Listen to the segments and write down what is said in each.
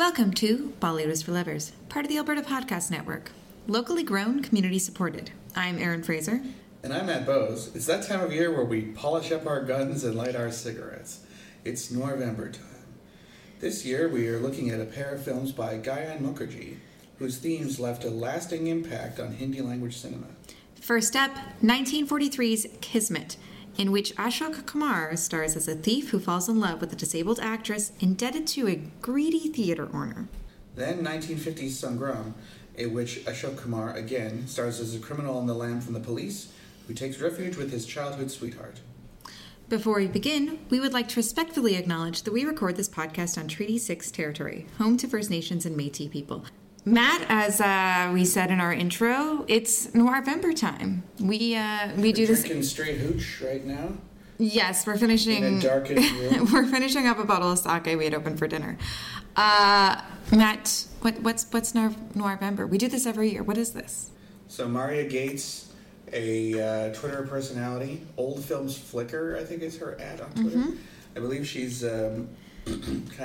Welcome to Bollywood for Lovers, part of the Alberta Podcast Network. Locally grown, community supported. I'm Aaron Fraser. And I'm Matt Bose. It's that time of year where we polish up our guns and light our cigarettes. It's November time. This year we are looking at a pair of films by Gyan Mukherjee, whose themes left a lasting impact on Hindi-language cinema. First up, 1943's Kismet, in which Ashok Kumar stars as a thief who falls in love with a disabled actress indebted to a greedy theater owner. Then 1950's Sangram, in which Ashok Kumar again stars as a criminal on the lam from the police who takes refuge with his childhood sweetheart. Before we begin, we would like to respectfully acknowledge that we record this podcast on Treaty 6 territory, home to First Nations and Métis people. Matt, as we said in our intro, it's Noirvember time. We do this drinking straight hooch right now. Yes, we're finishing. In a darkened room. We're finishing up a bottle of sake we had opened for dinner. Matt, what's Noirvember? We do this every year. What is this? So Maria Gates, a Twitter personality, Old Films Flickr, I think is her ad on Twitter. Mm-hmm. I believe she's kind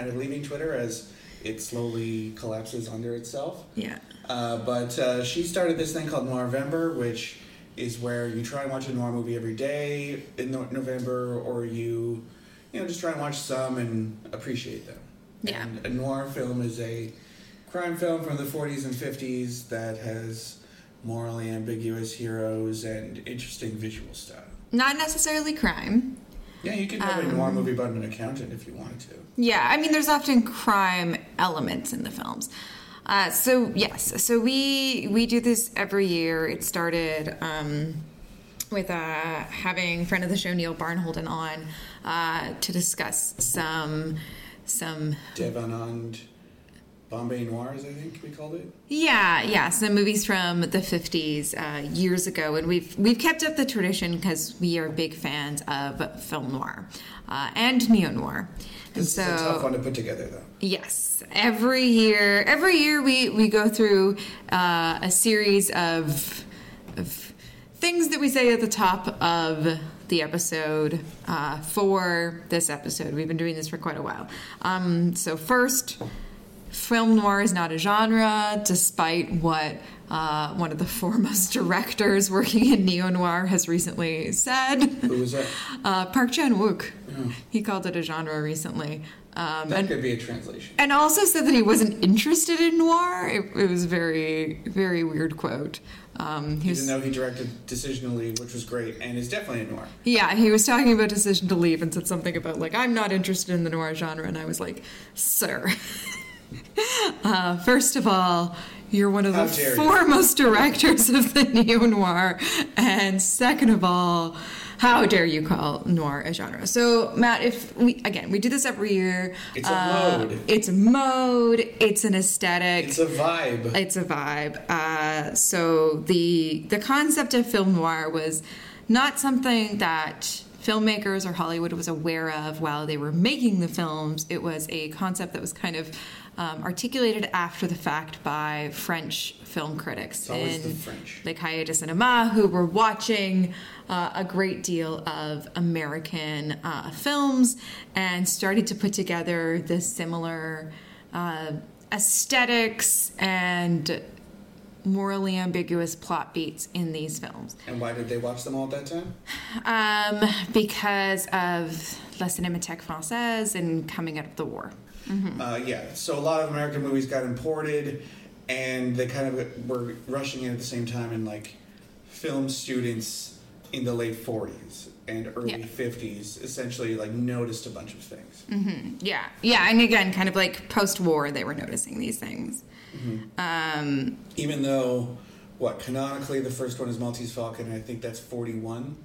of leaving Twitter as it slowly collapses under itself. Yeah. But she started this thing called Noirvember, which is where you try and watch a noir movie every day in November, or you just try and watch some and appreciate them. Yeah. And a noir film is a crime film from the 40s and 50s that has morally ambiguous heroes and interesting visual style. Not necessarily crime. Yeah, you could have a noir movie about an accountant if you wanted to. Yeah, I mean, there's often crime elements in the films. So we do this every year. It started with having friend of the show Neil Barnholden on to discuss some Dev Anand Bombay Noirs, I think we called it. Yeah, some movies from the 50s years ago, and we've kept up the tradition because we are big fans of film noir and neo-noir. This is a tough one to put together, though. Yes. Every year we go through a series of things that we say at the top of the episode for this episode. We've been doing this for quite a while. So first, film noir is not a genre, despite what one of the foremost directors working in neo-noir has recently said. Who was that? Park Chan-wook. Oh. He called it a genre recently. That could be a translation. And also said that he wasn't interested in noir. It was a very, very weird quote. Even though he directed Decision to Leave, which was great, and is definitely a noir. Yeah, he was talking about Decision to Leave and said something about, like, I'm not interested in the noir genre. And I was like, sir. First of all, you're one of the foremost directors of the neo-noir, and second of all, how dare you call noir a genre? So, Matt, we do this every year. It's a mode. It's a mode. It's an aesthetic. It's a vibe. So the concept of film noir was not something that filmmakers or Hollywood was aware of while they were making the films. It was a concept that was kind of articulated after the fact by French film critics in Les Cahiers du Cinéma, who were watching a great deal of American films and started to put together the similar aesthetics and morally ambiguous plot beats in these films. And why did they watch them all at that time? Because of La Cinémathèque Française and coming out of the war. Mm-hmm. So a lot of American movies got imported, and they kind of were rushing in at the same time, and like film students in the late 40s and early 50s essentially like noticed a bunch of things. Mm-hmm. Yeah, and again, kind of like post-war, they were noticing these things. Mm-hmm. Even though, canonically the first one is Maltese Falcon, and I think that's 41.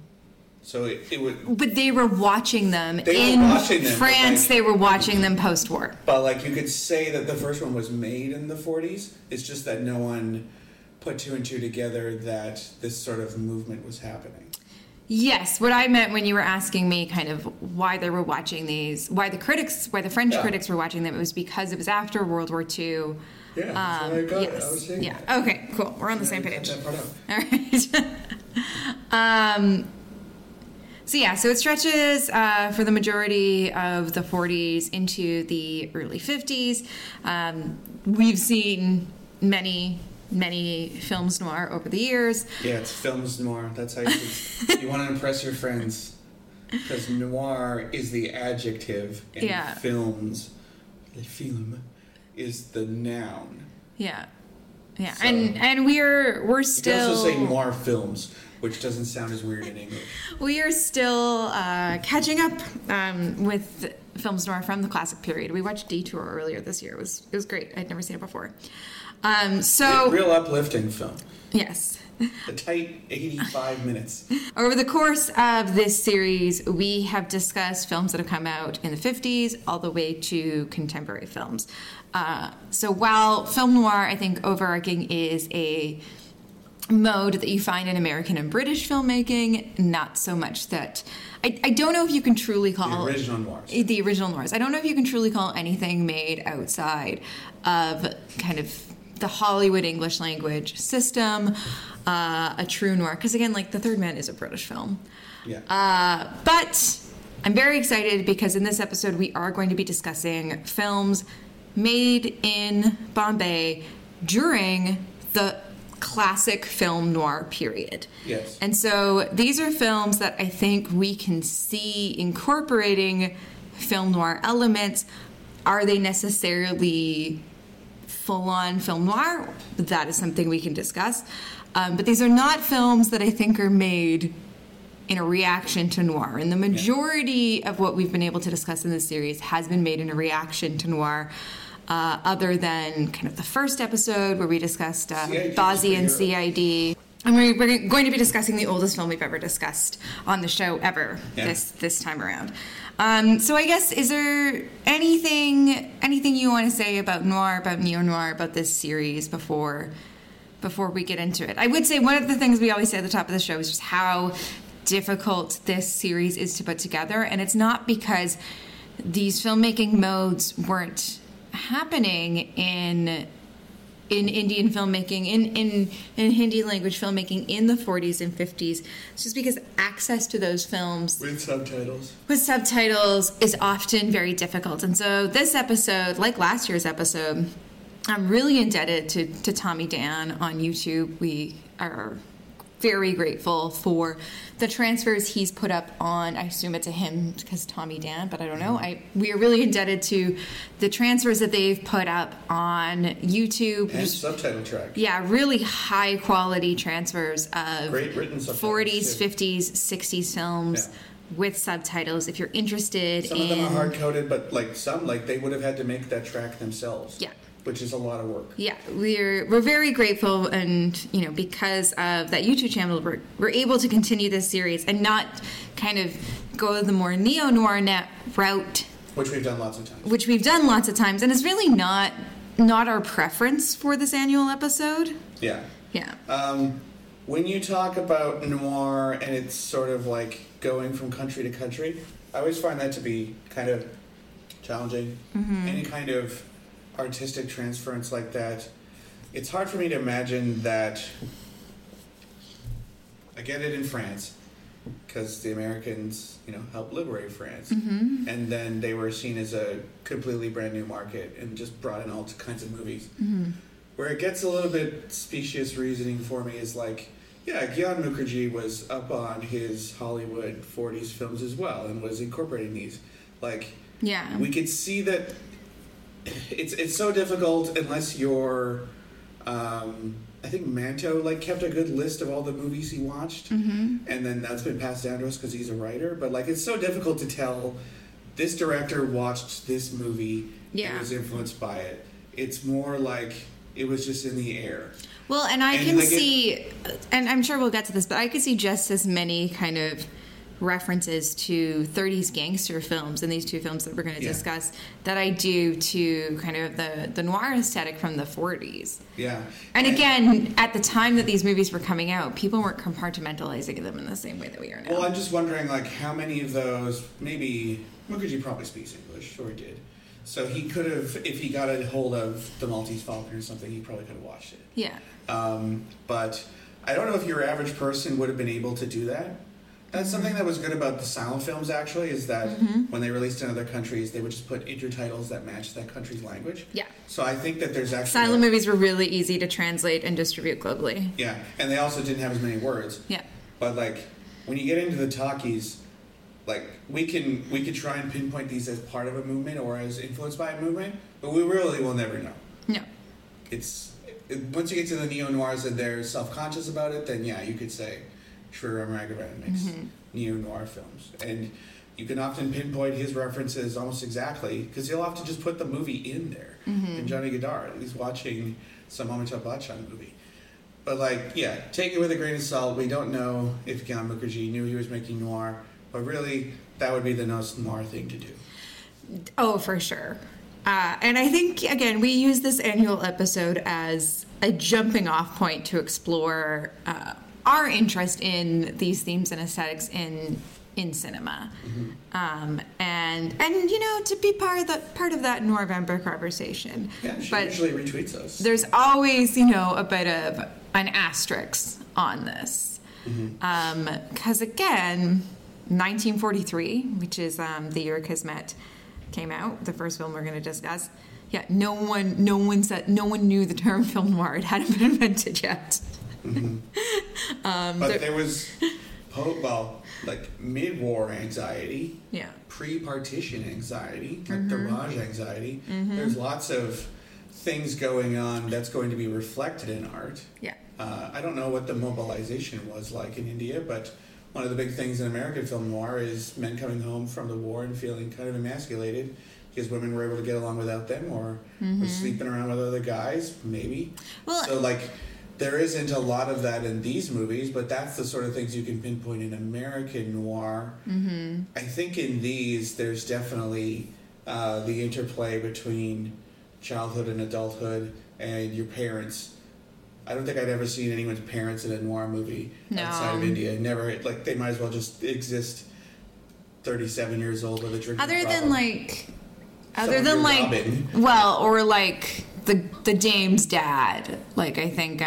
So it would. But they were watching them in France. They were watching them post-war. But like you could say that the first one was made in the 40s. It's just that no one put two and two together that this sort of movement was happening. Yes, what I meant when you were asking me kind of why they were watching these, why the French critics were watching them, it was because it was after World War II. Yeah, that's what I got. Yes. I was saying that. Okay, cool. We're on the same page. All right. So yeah, so it stretches for the majority of the 40s into the early 50s. We've seen many films noir over the years. Yeah, it's films noir. That's how you want to impress your friends. Because noir is the adjective and films, le film, is the noun. Yeah. Yeah, so, and we're still... You can also say noir films, which doesn't sound as weird in English. We are still catching up with films noir from the classic period. We watched Detour earlier this year. It was great. I'd never seen it before. Real uplifting film. Yes. A tight 85 minutes. Over the course of this series, we have discussed films that have come out in the 50s all the way to contemporary films. So while film noir, I think, overarching is a mode that you find in American and British filmmaking, not so much that... I don't know if you can truly call... The original noirs. The original noirs. I don't know if you can truly call anything made outside of kind of the Hollywood English language system a true noir, because again, like The Third Man is a British film. But I'm very excited because in this episode we are going to be discussing films made in Bombay during the classic film noir period. Yes. And so these are films that I think we can see incorporating film noir elements. Are they necessarily full-on film noir? That is something we can discuss. But these are not films that I think are made in a reaction to noir. And the majority of what we've been able to discuss in this series has been made in a reaction to noir, other than kind of the first episode where we discussed Baazi and CID. And we're going to be discussing the oldest film we've ever discussed on the show ever this time around. So I guess, is there anything you want to say about noir, about neo-noir, about this series before we get into it? I would say one of the things we always say at the top of the show is just how difficult this series is to put together. And it's not because these filmmaking modes weren't happening in Indian filmmaking, in Hindi language filmmaking in the 40s and 50s. It's just because access to those films... With subtitles is often very difficult. And so this episode, like last year's episode... I'm really indebted to Tommy Dan on YouTube. We are very grateful for the transfers he's put up on. I assume it's a him because Tommy Dan, but I don't know. We are really indebted to the transfers that they've put up on YouTube. And subtitle track. Yeah, really high quality transfers of great written 40s, 50s, 60s films. Yeah. With subtitles, if you're interested. Some of them are hard coded, but some they would have had to make that track themselves. Yeah. Which is a lot of work. Yeah, we're very grateful, and because of that YouTube channel, we're able to continue this series and not kind of go the more neo-noir route. Which we've done lots of times, and it's really not our preference for this annual episode. Yeah. Yeah. When you talk about noir and it's sort of like going from country to country, I always find that to be kind of challenging. Mm-hmm. Any kind of artistic transference like that, it's hard for me to imagine that. I get it in France because the Americans, helped liberate France, mm-hmm. and then they were seen as a completely brand new market and just brought in all kinds of movies. Mm-hmm. Where it gets a little bit specious reasoning for me is Gyan Mukherjee was up on his Hollywood 40s films as well and was incorporating these. We could see that. It's so difficult unless you're, I think Manto kept a good list of all the movies he watched, mm-hmm. and then that's been passed down to us because he's a writer. But it's so difficult to tell this director watched this movie and was influenced by it. It's more like it was just in the air. Well, and I can see, and I'm sure we'll get to this, but I can see just as many kind of references to 30s gangster films in these two films that we're going to discuss that I do to kind of the noir aesthetic from the 40s. Yeah. And again, at the time that these movies were coming out, people weren't compartmentalizing them in the same way that we are now. Well, I'm just wondering how many of those, maybe Mukherjee probably speaks English, or did. So he could have, if he got a hold of the Maltese Falcon or something, he probably could have watched it. Yeah. But I don't know if your average person would have been able to do that. That's something that was good about the silent films, actually, is that when they released in other countries, they would just put intertitles that matched that country's language. Yeah. So I think that there's actually... Silent movies were really easy to translate and distribute globally. Yeah, and they also didn't have as many words. Yeah. But, like, when you get into the talkies, like, we can try and pinpoint these as part of a movement or as influenced by a movement, but we really will never know. No. It's... Once you get to the neo-noirs and they're self-conscious about it, then, yeah, you could say... Sriram Raghavan makes neo-noir films. And you can often pinpoint his references almost exactly, because he'll often just put the movie in there. And Johnny Godard, he's watching some Amitabh Bachchan movie. But, like, yeah, take it with a grain of salt. We don't know if Gyan Mukherjee knew he was making noir, but really, that would be the most noir thing to do. Oh, for sure. And I think, again, we use this annual episode as a jumping-off point to explore... our interest in these themes and aesthetics in cinema, and you know, to be part of that November conversation. Yeah, she usually retweets us. There's always, you know, a bit of an asterisk on this, because again, 1943, which is the year Kismet came out, the first film we're going to discuss. Yeah, no one knew the term film noir. It hadn't been invented yet. But there was mid-war anxiety, pre-partition anxiety, the Raj anxiety. There's lots of things going on that's going to be reflected in art. I don't know what the mobilization was like in India, but one of the big things in American film noir is men coming home from the war and feeling kind of emasculated because women were able to get along without them, or were sleeping around with other guys, maybe. Well, so there isn't a lot of that in these movies, but that's the sort of things you can pinpoint in American noir. I think in these, there's definitely the interplay between childhood and adulthood and your parents. I don't think I'd ever seen anyone's parents in a noir movie outside of India. Never, like, they might as well just exist 37 years old with a drinking problem. The dame's dad, I think,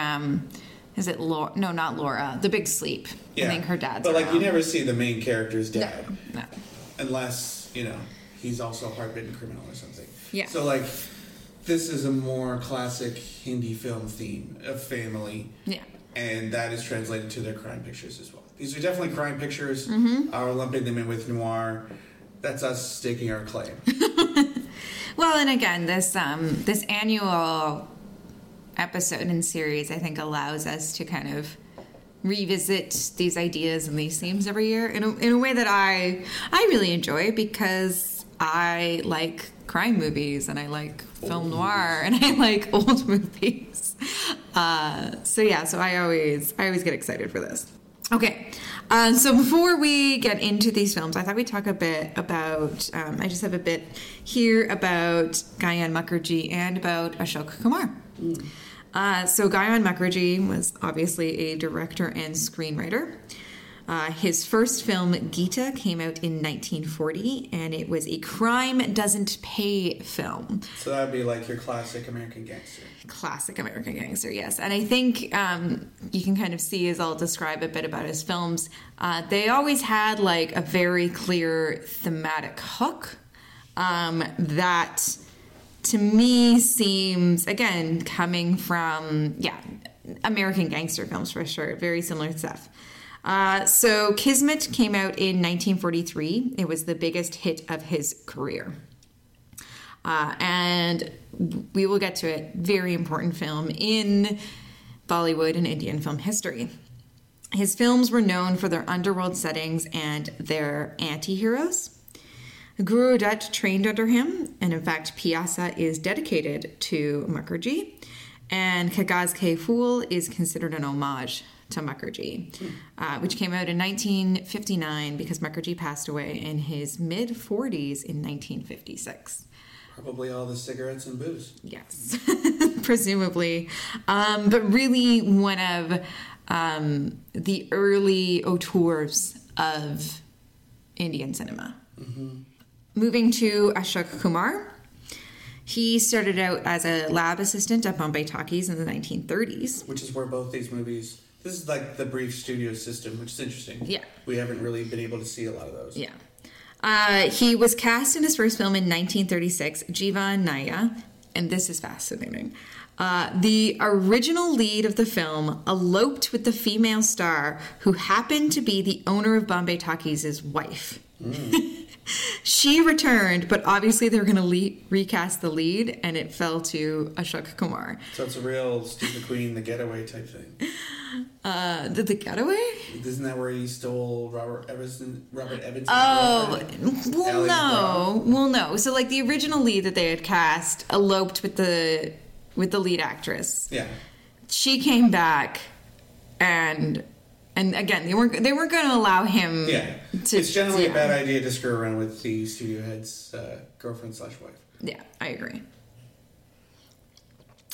is it Laura? No, not Laura. The Big Sleep. Yeah. I think her dad's But around. You never see the main character's dad. No. Unless, he's also a hard-bitten criminal or something. Yeah. So, this is a more classic Hindi film theme of family. Yeah. And that is translated to their crime pictures as well. These are definitely crime pictures. We're lumping them in with noir. That's us staking our claim. Well, and again, this annual episode and series, I think, allows us to kind of revisit these ideas and these themes every year in a way that I really enjoy, because I like crime movies and I like film noir and I like old movies. So I always get excited for this. Okay. So before we get into these films, I thought we'd talk a bit about, I just have a bit here about Gyan Mukherjee and about Ashok Kumar. So Gyan Mukherjee was obviously a director and screenwriter. His first film, Gita, came out in 1940, and it was a crime doesn't pay film. So that would be your classic American gangster. Classic American gangster, yes. And I think you can kind of see, as I'll describe a bit about his films, they always had a very clear thematic hook that to me seems, again, coming from, American gangster films for sure, very similar stuff. So Kismet came out in 1943. It was the biggest hit of his career. And we will get to it. Very important film in Bollywood and Indian film history. His films were known for their underworld settings and their anti-heroes. Guru Dutt trained under him, and in fact, Piyasa is dedicated to Mukherjee. And Kagaz Ke Phool is considered an homage to Mukherjee, which came out in 1959 because Mukherjee passed away in his mid-40s in 1956. Probably all the cigarettes and booze. Yes, presumably. But really one of the early auteurs of Indian cinema. Moving to Ashok Kumar. He started out as a lab assistant at Bombay Talkies in the 1930s. Which is where both these movies... This is like the brief studio system, which is interesting. Yeah. We haven't really been able to see a lot of those. Yeah. He was cast in his first film in 1936, Jeeva Naya, and this is fascinating. The original lead of the film eloped with the female star who happened to be the owner of Bombay Talkies' wife. Mm. She returned, but obviously they were going to recast the lead, and it fell to Ashok Kumar. So it's a real Steve McQueen, The Getaway type thing. The Getaway? Isn't that where he stole Robert Evans? Oh, well, no. So, like, the original lead that they had cast eloped with the lead actress. Yeah. She came back, and again, they weren't going to allow him. Yeah. It's generally a bad idea to screw around with the studio head's girlfriend/wife. Yeah, I agree.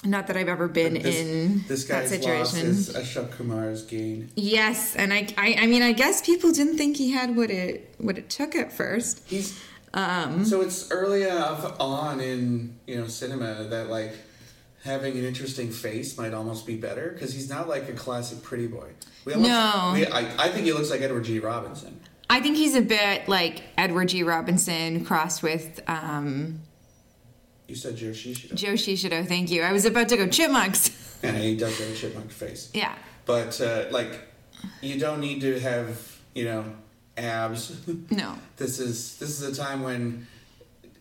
Not that I've ever been in this guy's that situation. Loss is Ashok Kumar's gain. Yes, and I mean, I guess people didn't think he had what it took at first. He's so it's early enough on in cinema that like having an interesting face might almost be better because he's not like a classic pretty boy. I think he looks like Edward G. Robinson. I think he's a bit like Edward G. Robinson crossed with. You said Joe Shishido. Joe Shishido, thank you. I was about to go chipmunks. And he does have a chipmunk face. Yeah. But, you don't need to have, abs. No. This is a time when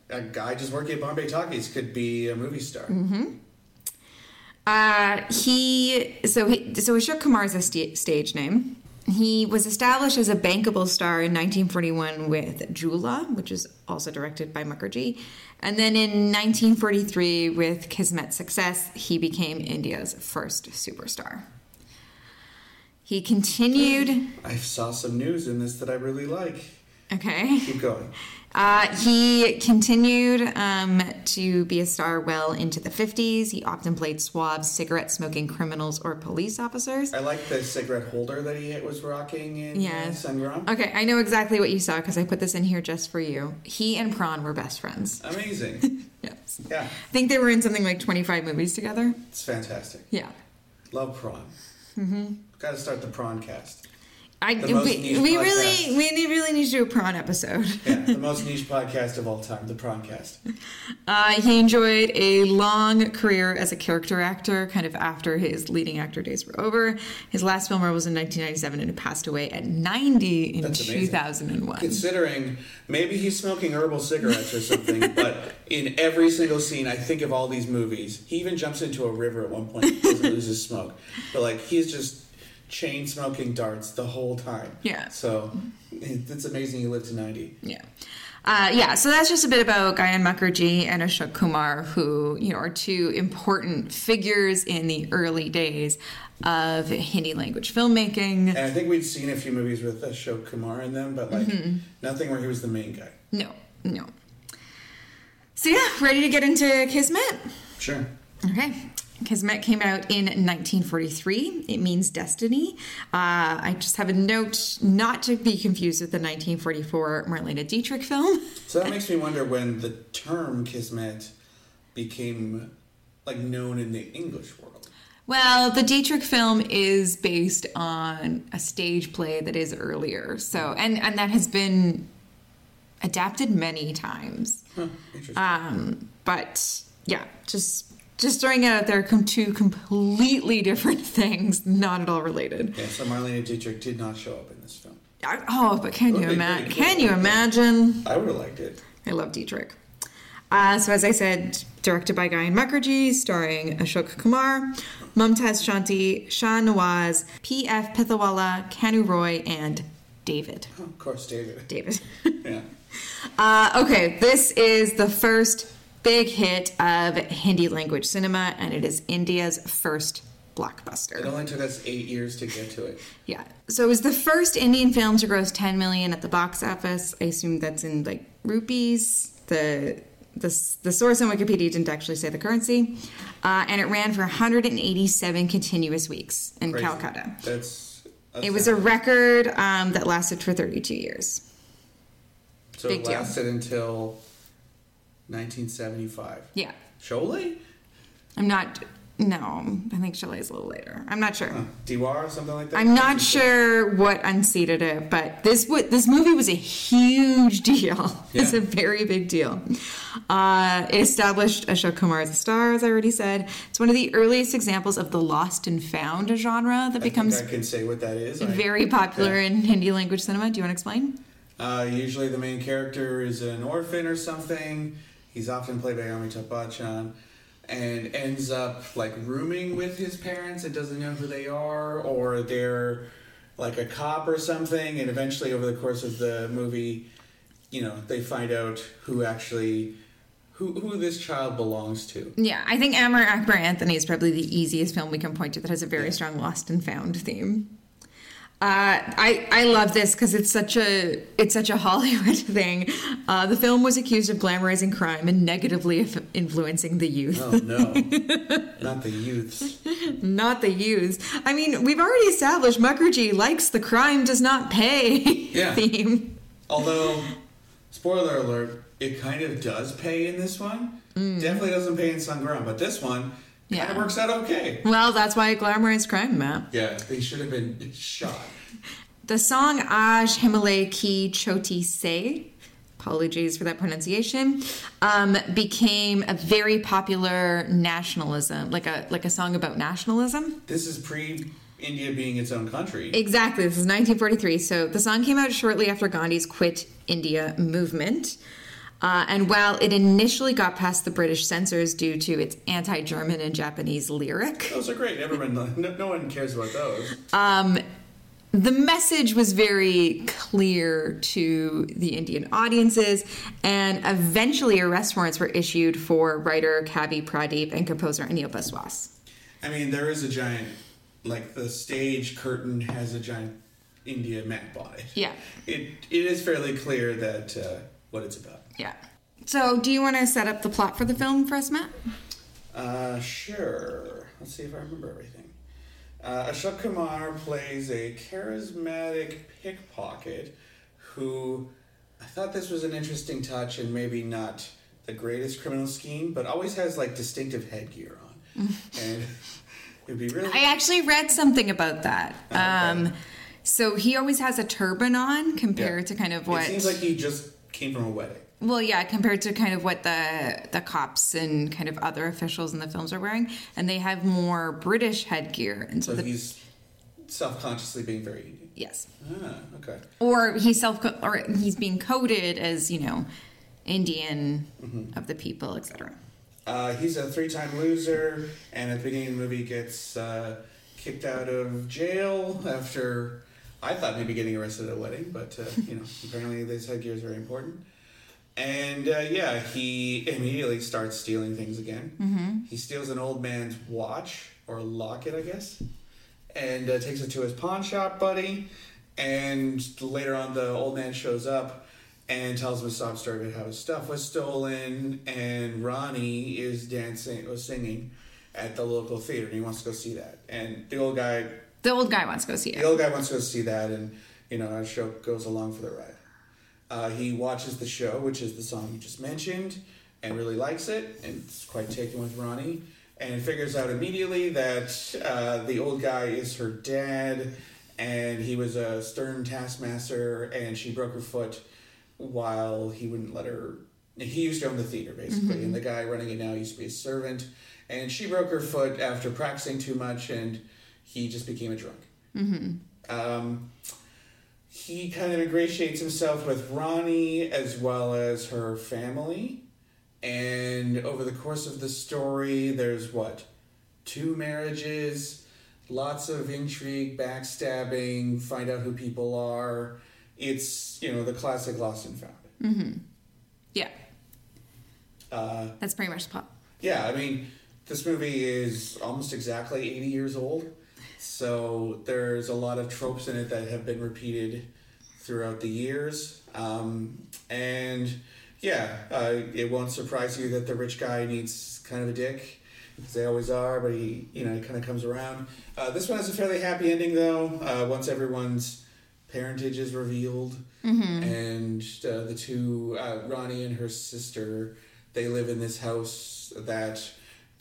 a guy just working at Bombay Talkies could be a movie star. Mm-hmm. So Ashok Kumar's a stage name. He was established as a bankable star in 1941 with Jula, which is also directed by Mukherjee. And then in 1943, with Kismet's success, he became India's first superstar. He continued... I saw some news in this that I really like. Okay. Keep going. He continued to be a star well into the 50s. He often played swabs, cigarette-smoking criminals, or police officers. I like the cigarette holder that he was rocking in Sangram. Okay, I know exactly what you saw because I put this in here just for you. He and Pran were best friends. Amazing. Yes. Yeah. I think they were in something like 25 movies together. It's fantastic. Yeah. Love Pran. Mm-hmm. Got to start the Pran cast. We really need to do a prawn episode. Yeah, the most niche podcast of all time, the Prawncast. He enjoyed a long career as a character actor, kind of after his leading actor days were over. His last film role was in 1997, and he passed away at 90 in 2001. Considering maybe he's smoking herbal cigarettes or something, but in every single scene, I think of all these movies. He even jumps into a river at one point because he loses smoke. But he's just chain smoking darts the whole time. Yeah. So it's amazing he lived to 90. Yeah. So that's just a bit about Gyan Mukherjee and Ashok Kumar, who are two important figures in the early days of Hindi language filmmaking. And I think we'd seen a few movies with Ashok Kumar in them, but nothing where he was the main guy. No. So ready to get into Kismet? Sure. Okay. Kismet came out in 1943. It means destiny. I just have a note not to be confused with the 1944 Marlene Dietrich film. So that makes me wonder when the term Kismet became known in the English world. Well, the Dietrich film is based on a stage play that is earlier. So and that has been adapted many times. Huh, interesting. But yeah, just throwing it out there, two completely different things, not at all related. Yeah, so Marlene Dietrich did not show up in this film. But can you imagine? I would have liked it. I love Dietrich. So as I said, directed by Gyan Mukherjee, starring Ashok Kumar, Mumtaz Shanti, Shah Nawaz, P.F. Pithawalla, Kanu Roy, and David. Oh, of course, David. Yeah. This is the first big hit of Hindi language cinema, and it is India's first blockbuster. It only took us 8 years to get to it. Yeah. So it was the first Indian film to gross $10 million at the box office. I assume that's in rupees. The source on Wikipedia didn't actually say the currency. And it ran for 187 continuous weeks in Crazy. Calcutta. It was a record that lasted for 32 years. So big it lasted deal. Until 1975. Yeah. Sholay? I'm not No, I think Sholay is a little later. I'm not sure. Dewar or something like that? I'm not sure what unseated it, but this movie was a huge deal. Yeah. It's a very big deal. It established Ashok Kumar as a star, as I already said. It's one of the earliest examples of the lost and found genre that becomes... I can say what that is. Very popular in Hindi language cinema. Do you want to explain? Usually the main character is an orphan or something. He's often played by Amitabh Bachchan. And ends up, like, rooming with his parents and doesn't know who they are, or they're, like, a cop or something, and eventually over the course of the movie, you know, they find out who actually... Who this child belongs to. Yeah, I think Amar Akbar Anthony is probably the easiest film we can point to that has a very strong lost and found theme. I love this because it's such a Hollywood thing. The film was accused of glamorizing crime and negatively influencing the youth. Oh no, not the youths. Not the youths. I mean, we've already established Mukherjee likes the crime does not pay theme. Although, spoiler alert, it kind of does pay in this one. Definitely doesn't pay in Sangram, but this one. Yeah. Kind of works out okay. Well, that's why it glamorized crime, Matt. Yeah, they should have been shot. The song Aaj Himalay Ki Choti Se, apologies for that pronunciation, became a very popular nationalism, like a song about nationalism. This is pre-India being its own country. Exactly. This is 1943. So the song came out shortly after Gandhi's Quit India movement. And while it initially got past the British censors due to its anti-German and Japanese lyric... Those are great. Everyone, no one cares about those. The message was very clear to the Indian audiences, and eventually arrest warrants were issued for writer Kavi Pradeep and composer Anil Baswas. I mean, there is a giant... Like, the stage curtain has a giant India map on it. Yeah. It is fairly clear that what it's about. Yeah. So, do you want to set up the plot for the film for us, Matt? Sure. Let's see if I remember everything. Ashok Kumar plays a charismatic pickpocket who... I thought this was an interesting touch and maybe not the greatest criminal scheme, but always has, like, distinctive headgear on. And it'd be really... I actually read something about that. Okay. So, he always has a turban on compared to kind of what... It seems like he just came from a wedding. Well, yeah, compared to kind of what the cops and kind of other officials in the films are wearing. And they have more British headgear. And so he's self-consciously being very Indian. Yes. Ah, okay. Or he's being coded as, you know, Indian of the people, etc. He's a three-time loser. And at the beginning of the movie gets kicked out of jail after... I thought maybe getting arrested at a wedding, but, you know, apparently this headgear is very important. And, he immediately starts stealing things again. Mm-hmm. He steals an old man's watch, or locket, I guess, and takes it to his pawn shop buddy. And later on, the old man shows up and tells him a sob story about how his stuff was stolen, and Ronnie is singing at the local theater, and he wants to go see that. And The old guy wants to go see that, and, you know, Ashok goes along for the ride. He watches the show, which is the song you just mentioned, and really likes it, and it's quite taken with Ronnie, and figures out immediately that the old guy is her dad, and he was a stern taskmaster, and she broke her foot while he wouldn't let her... He used to own the theater, basically, and the guy running it now used to be a servant, and she broke her foot after practicing too much, and... He just became a drunk. Mm-hmm. He kind of ingratiates himself with Ronnie as well as her family. And over the course of the story, there's, 2 marriages, lots of intrigue, backstabbing, find out who people are. It's, you know, the classic lost and found. Mm-hmm. Yeah. That's pretty much the plot. Yeah, I mean, this movie is almost exactly 80 years old. So there's a lot of tropes in it that have been repeated throughout the years. It won't surprise you that the rich guy needs kind of a dick, because they always are, but he, you know, it kind of comes around. This one has a fairly happy ending, though, once everyone's parentage is revealed. Mm-hmm. And the two, Ronnie and her sister, they live in this house that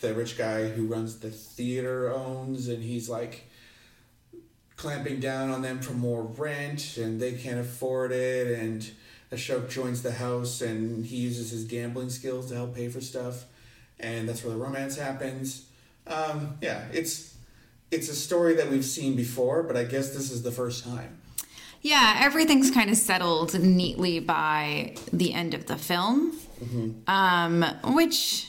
the rich guy who runs the theater owns, and he's like clamping down on them for more rent, and they can't afford it, and Ashok joins the house, and he uses his gambling skills to help pay for stuff, and that's where the romance happens. Yeah, it's a story that we've seen before, but I guess this is the first time. Yeah, everything's kind of settled neatly by the end of the film, mm-hmm. Which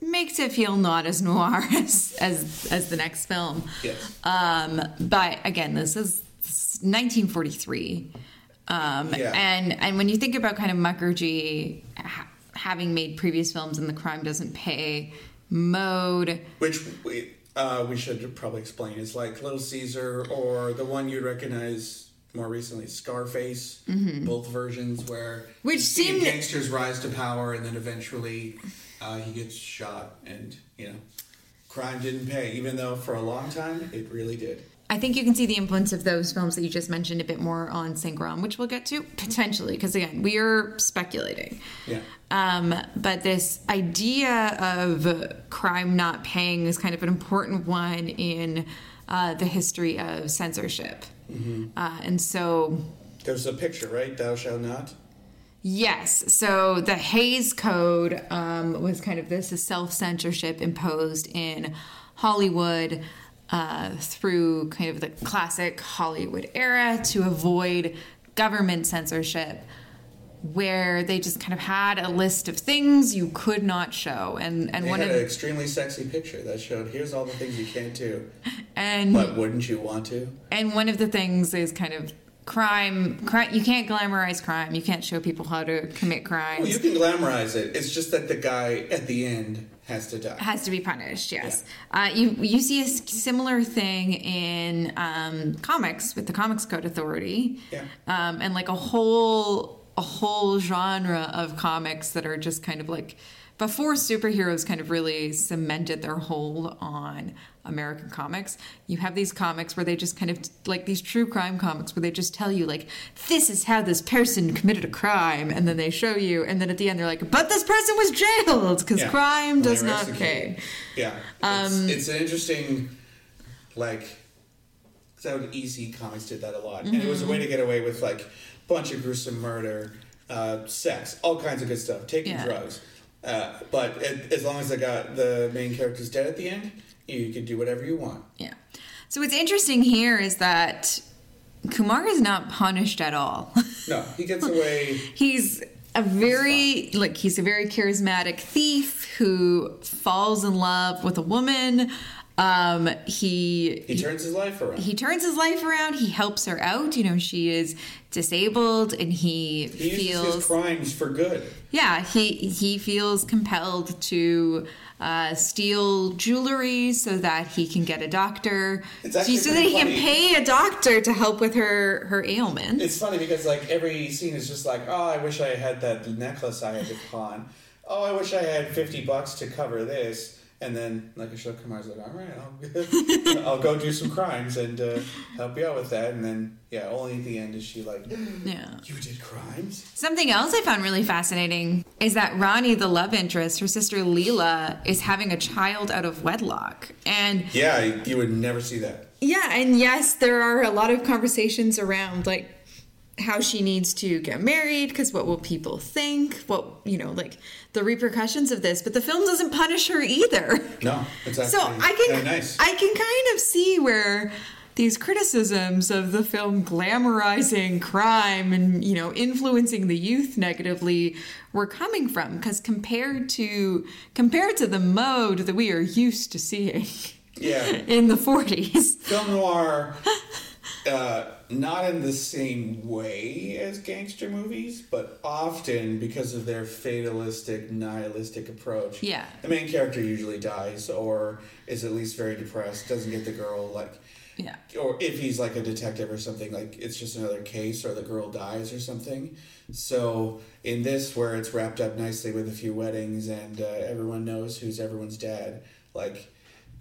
makes it feel not as noir as the next film. Yes. But again, this is 1943. Yeah. And when you think about kind of Mukherjee having made previous films in the crime doesn't pay mode, which we should probably explain is like Little Caesar, or the one you'd recognize more recently, Scarface, mm-hmm. both versions where which seemed gangsters rise to power and then eventually he gets shot, and you know, crime didn't pay, even though for a long time it really did. I think you can see the influence of those films that you just mentioned a bit more on Sangram, which we'll get to potentially, because again, we are speculating. Yeah. But this idea of crime not paying is kind of an important one in the history of censorship. Mm-hmm. And so... There's a picture, right? Thou shalt not? Yes. So the Hays Code was kind of this self-censorship imposed in Hollywood through kind of the classic Hollywood era to avoid government censorship, where they just kind of had a list of things you could not show. And they had an extremely sexy picture that showed, here's all the things you can't do, and but wouldn't you want to? And one of the things is kind of crime. You can't glamorize crime. You can't show people how to commit crimes. Well, you can glamorize it. It's just that the guy at the end... has to die. Has to be punished, yes. Yeah. You see a similar thing in comics with the Comics Code Authority. Yeah. And like a whole genre of comics that are just kind of like, before superheroes kind of really cemented their hold on American comics, you have these comics where they just kind of, like these true crime comics where they just tell you like, this is how this person committed a crime, and then they show you, and then at the end they're like, but this person was jailed because crime does not pay. Yeah. It's an interesting, like, that easy comics did that a lot. Mm-hmm. And it was a way to get away with like bunch of gruesome murder, sex, all kinds of good stuff, taking drugs. But as long as I got the main characters dead at the end, you can do whatever you want. Yeah. So what's interesting here is that Kumar is not punished at all. No, he gets away. He's a very charismatic thief who falls in love with a woman. He turns his life around. He helps her out. You know, she is disabled, and he feels uses his crimes for good. Yeah, he feels compelled to steal jewelry so that he can get a doctor. He can pay a doctor to help with her ailment. It's funny because like every scene is just like, oh, I wish I had that necklace I had to pawn. Oh, I wish I had $50 to cover this. And then, like, Ashok Kumar's like, all right, I'll go do some crimes and help you out with that. And then, yeah, only at the end is she like, you did crimes? Something else I found really fascinating is that Rani, the love interest, her sister Leela, is having a child out of wedlock. And yeah, you would never see that. Yeah, and yes, there are a lot of conversations around, like, how she needs to get married, because what will people think? The repercussions of this, but the film doesn't punish her either. No, it's actually I can kind of see where these criticisms of the film glamorizing crime and, you know, influencing the youth negatively were coming from, because compared to the mode that we are used to seeing in the 40s. Film noir... not in the same way as gangster movies, but often because of their fatalistic, nihilistic approach. Yeah. The main character usually dies or is at least very depressed, doesn't get the girl, like... Yeah. Or if he's, like, a detective or something, like, it's just another case or the girl dies or something. So in this, where it's wrapped up nicely with a few weddings and everyone knows who's everyone's dad, like...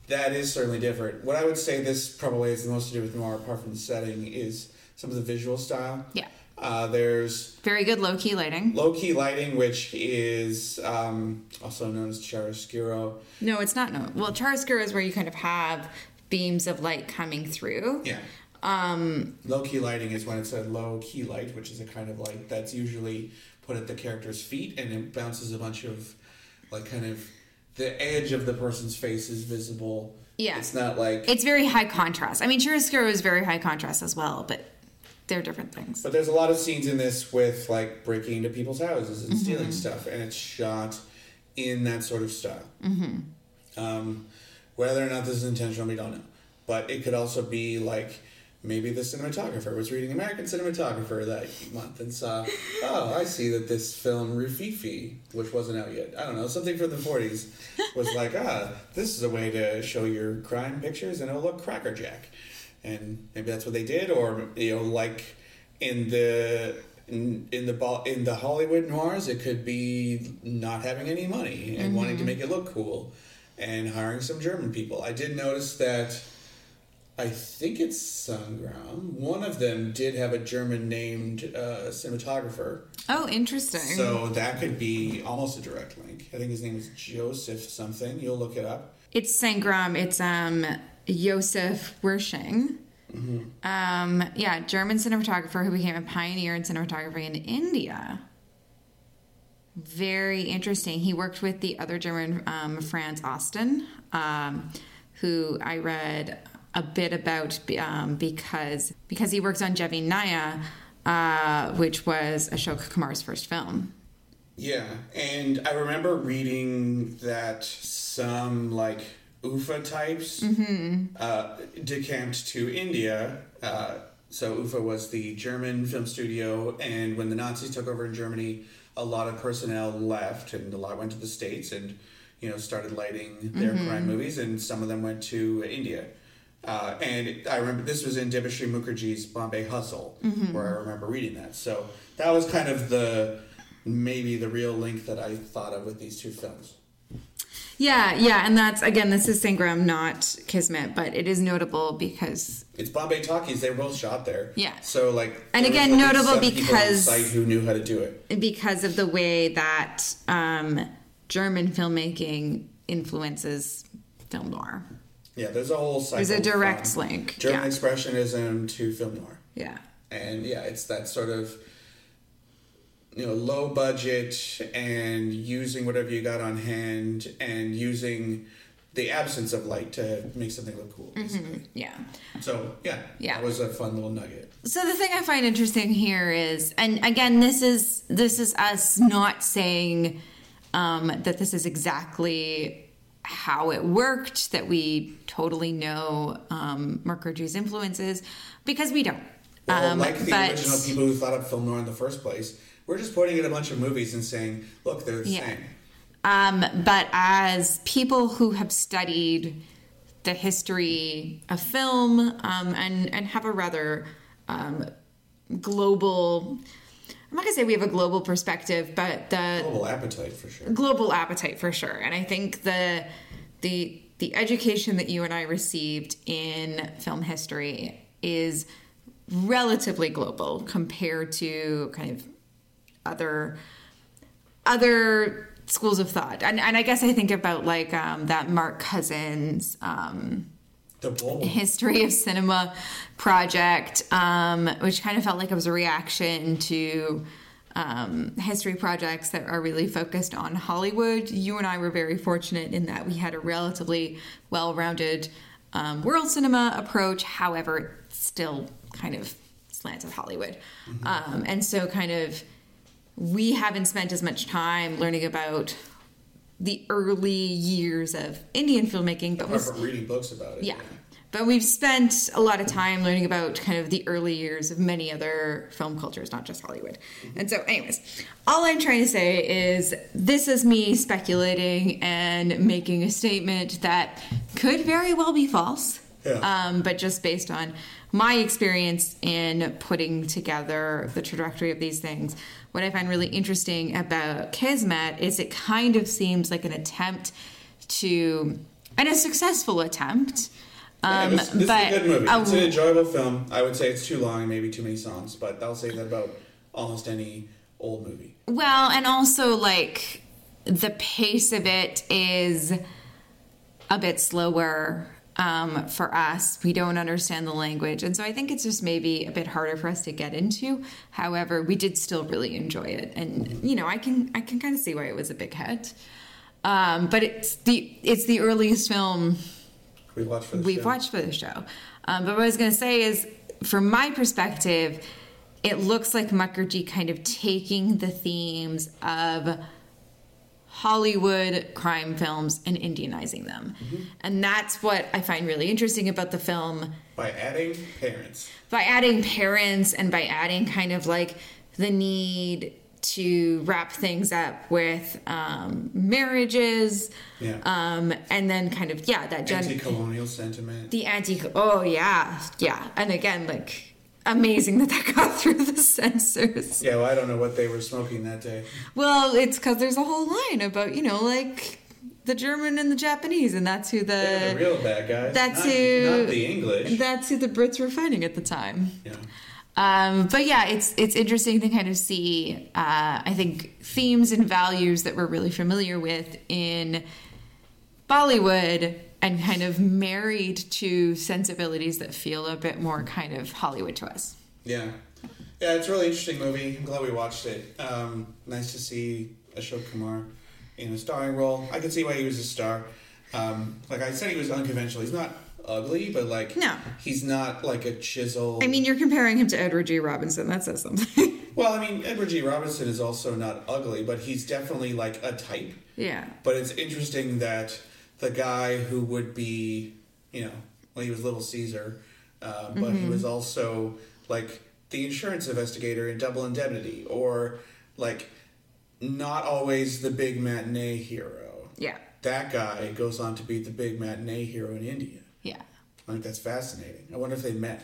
That is certainly different. What I would say this probably has the most to do with noir, apart from the setting, is some of the visual style. Yeah. There's very good low-key lighting. Low-key lighting, which is also known as chiaroscuro. No, it's not known. Well, chiaroscuro is where you kind of have beams of light coming through. Yeah. Low-key lighting is when it's a low-key light, which is a kind of light that's usually put at the character's feet, and it bounces a bunch of, like, kind of the edge of the person's face is visible. Yeah. It's not like... It's very high contrast. I mean, chiaroscuro is very high contrast as well, but... They're different things. But there's a lot of scenes in this with, like, breaking into people's houses and stealing stuff. And it's shot in that sort of style. Mm-hmm. Whether or not this is intentional, we don't know. But it could also be, like, maybe the cinematographer was reading American Cinematographer that month and saw, oh, I see that this film Rufifi, which wasn't out yet, I don't know, something from the 40s, was like, this is a way to show your crime pictures and it'll look crackerjack. And maybe that's what they did, or like in the Hollywood noirs, it could be not having any money and wanting to make it look cool, and hiring some German people. I did notice that, I think it's Sangram, one of them did have a German named cinematographer. Oh, interesting. So that could be almost a direct link. I think his name is Joseph something. You'll look it up. It's Sangram. It's Josef Wersching. German cinematographer who became a pioneer in cinematography in India. Very interesting. He worked with the other German, Franz Osten, who I read a bit about because he worked on Jeevanaya, which was Ashok Kumar's first film. Yeah, and I remember reading that some, like, UFA types decamped to India. So UFA was the German film studio, and when the Nazis took over in Germany, a lot of personnel left, and a lot went to the States and, started lighting their crime movies, and some of them went to India. And I remember this was in Debashree Mukherjee's Bombay Hustle, where I remember reading that. So that was kind of maybe the real link that I thought of with these two films. Yeah, and that's, again, this is Sangram, not Kismet, but it is notable because... It's Bombay Talkies, they were both shot there. Yeah. So, like... And again, notable because... People on site who knew how to do it. Because of the way that German filmmaking influences film noir. Yeah, there's a whole cycle. There's a direct link. German expressionism to film noir. Yeah. And, it's that sort of... low budget and using whatever you got on hand and using the absence of light to make something look cool. Mm-hmm. Yeah. So, that was a fun little nugget. So the thing I find interesting here is, and again, this is us not saying that this is exactly how it worked, that we totally know Mukherjee's influences, because we don't. Well, like the original people who thought up film noir in the first place, we're just pointing at a bunch of movies and saying, look, they're the same. But as people who have studied the history of film and have a rather global... I'm not going to say we have a global perspective, but the... Global appetite for sure. And I think the education that you and I received in film history is relatively global compared to kind of... other schools of thought, and I guess I think about like that Mark Cousins the History of Cinema project, which kind of felt like it was a reaction to history projects that are really focused on Hollywood. You and I were very fortunate in that we had a relatively well-rounded world cinema approach, however, still kind of slants of Hollywood, and so kind of. We haven't spent as much time learning about the early years of Indian filmmaking. But we're reading books about it. Yeah. But we've spent a lot of time learning about kind of the early years of many other film cultures, not just Hollywood. And so anyways, all I'm trying to say is this is me speculating and making a statement that could very well be false. Yeah. But just based on my experience in putting together the trajectory of these things, what I find really interesting about Kismet is it kind of seems like an attempt to, and a successful attempt. This is a good movie. It's an enjoyable film. I would say it's too long, maybe too many songs, but I'll say that about almost any old movie. Well, and also, like, the pace of it is a bit slower for us. We don't understand the language. And so I think it's just maybe a bit harder for us to get into. However, we did still really enjoy it. And, you know, I can kind of see why it was a big hit. But it's the earliest film we've watched for the show. But what I was going to say is, from my perspective, it looks like Mukherjee kind of taking the themes of Hollywood crime films and Indianizing them. Mm-hmm. And that's what I find really interesting about the film. By adding parents. And by adding kind of like the need to wrap things up with marriages. Yeah. And then kind of, yeah, that anti-colonial sentiment. Yeah. And again, like, amazing that got through the censors. Yeah, well, I don't know what they were smoking that day. Well, it's because there's a whole line about, you know, like, the German and the Japanese, and that's who they're the real bad guys. Not the English. That's who the Brits were fighting at the time. Yeah. But yeah, it's interesting to kind of see, I think, themes and values that we're really familiar with in Bollywood, and kind of married to sensibilities that feel a bit more kind of Hollywood to us. Yeah. Yeah, it's a really interesting movie. I'm glad we watched it. Nice to see Ashok Kumar in a starring role. I could see why he was a star. Like I said, he was unconventional. He's not ugly, but like... No. He's not like a chiseled... I mean, you're comparing him to Edward G. Robinson. That says something. Well, I mean, Edward G. Robinson is also not ugly, but he's definitely like a type. Yeah. But it's interesting that... the guy who would be, you know, well, he was Little Caesar, but mm-hmm. he was also, like, the insurance investigator in Double Indemnity, or, like, not always the big matinee hero. Yeah. That guy goes on to be the big matinee hero in India. Yeah. I think that's fascinating. I wonder if they met.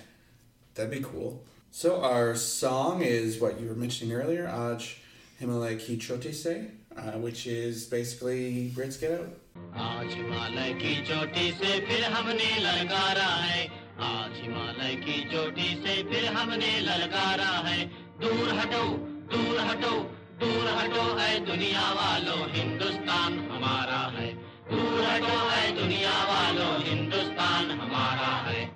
That'd be cool. So our song is what you were mentioning earlier, Aaj Himalay Ki Choti Se, which is basically Brits Get Out. आज हिमालय की चोटी से फिर हमने ललकारा है, आज हिमालय की चोटी से फिर हमने ललकारा है, दूर हटो, दूर हटो, दूर हटो है दुनिया वालों हिंदुस्तान हमारा है, दूर हटो है दुनिया वालों हिंदुस्तान हमारा है.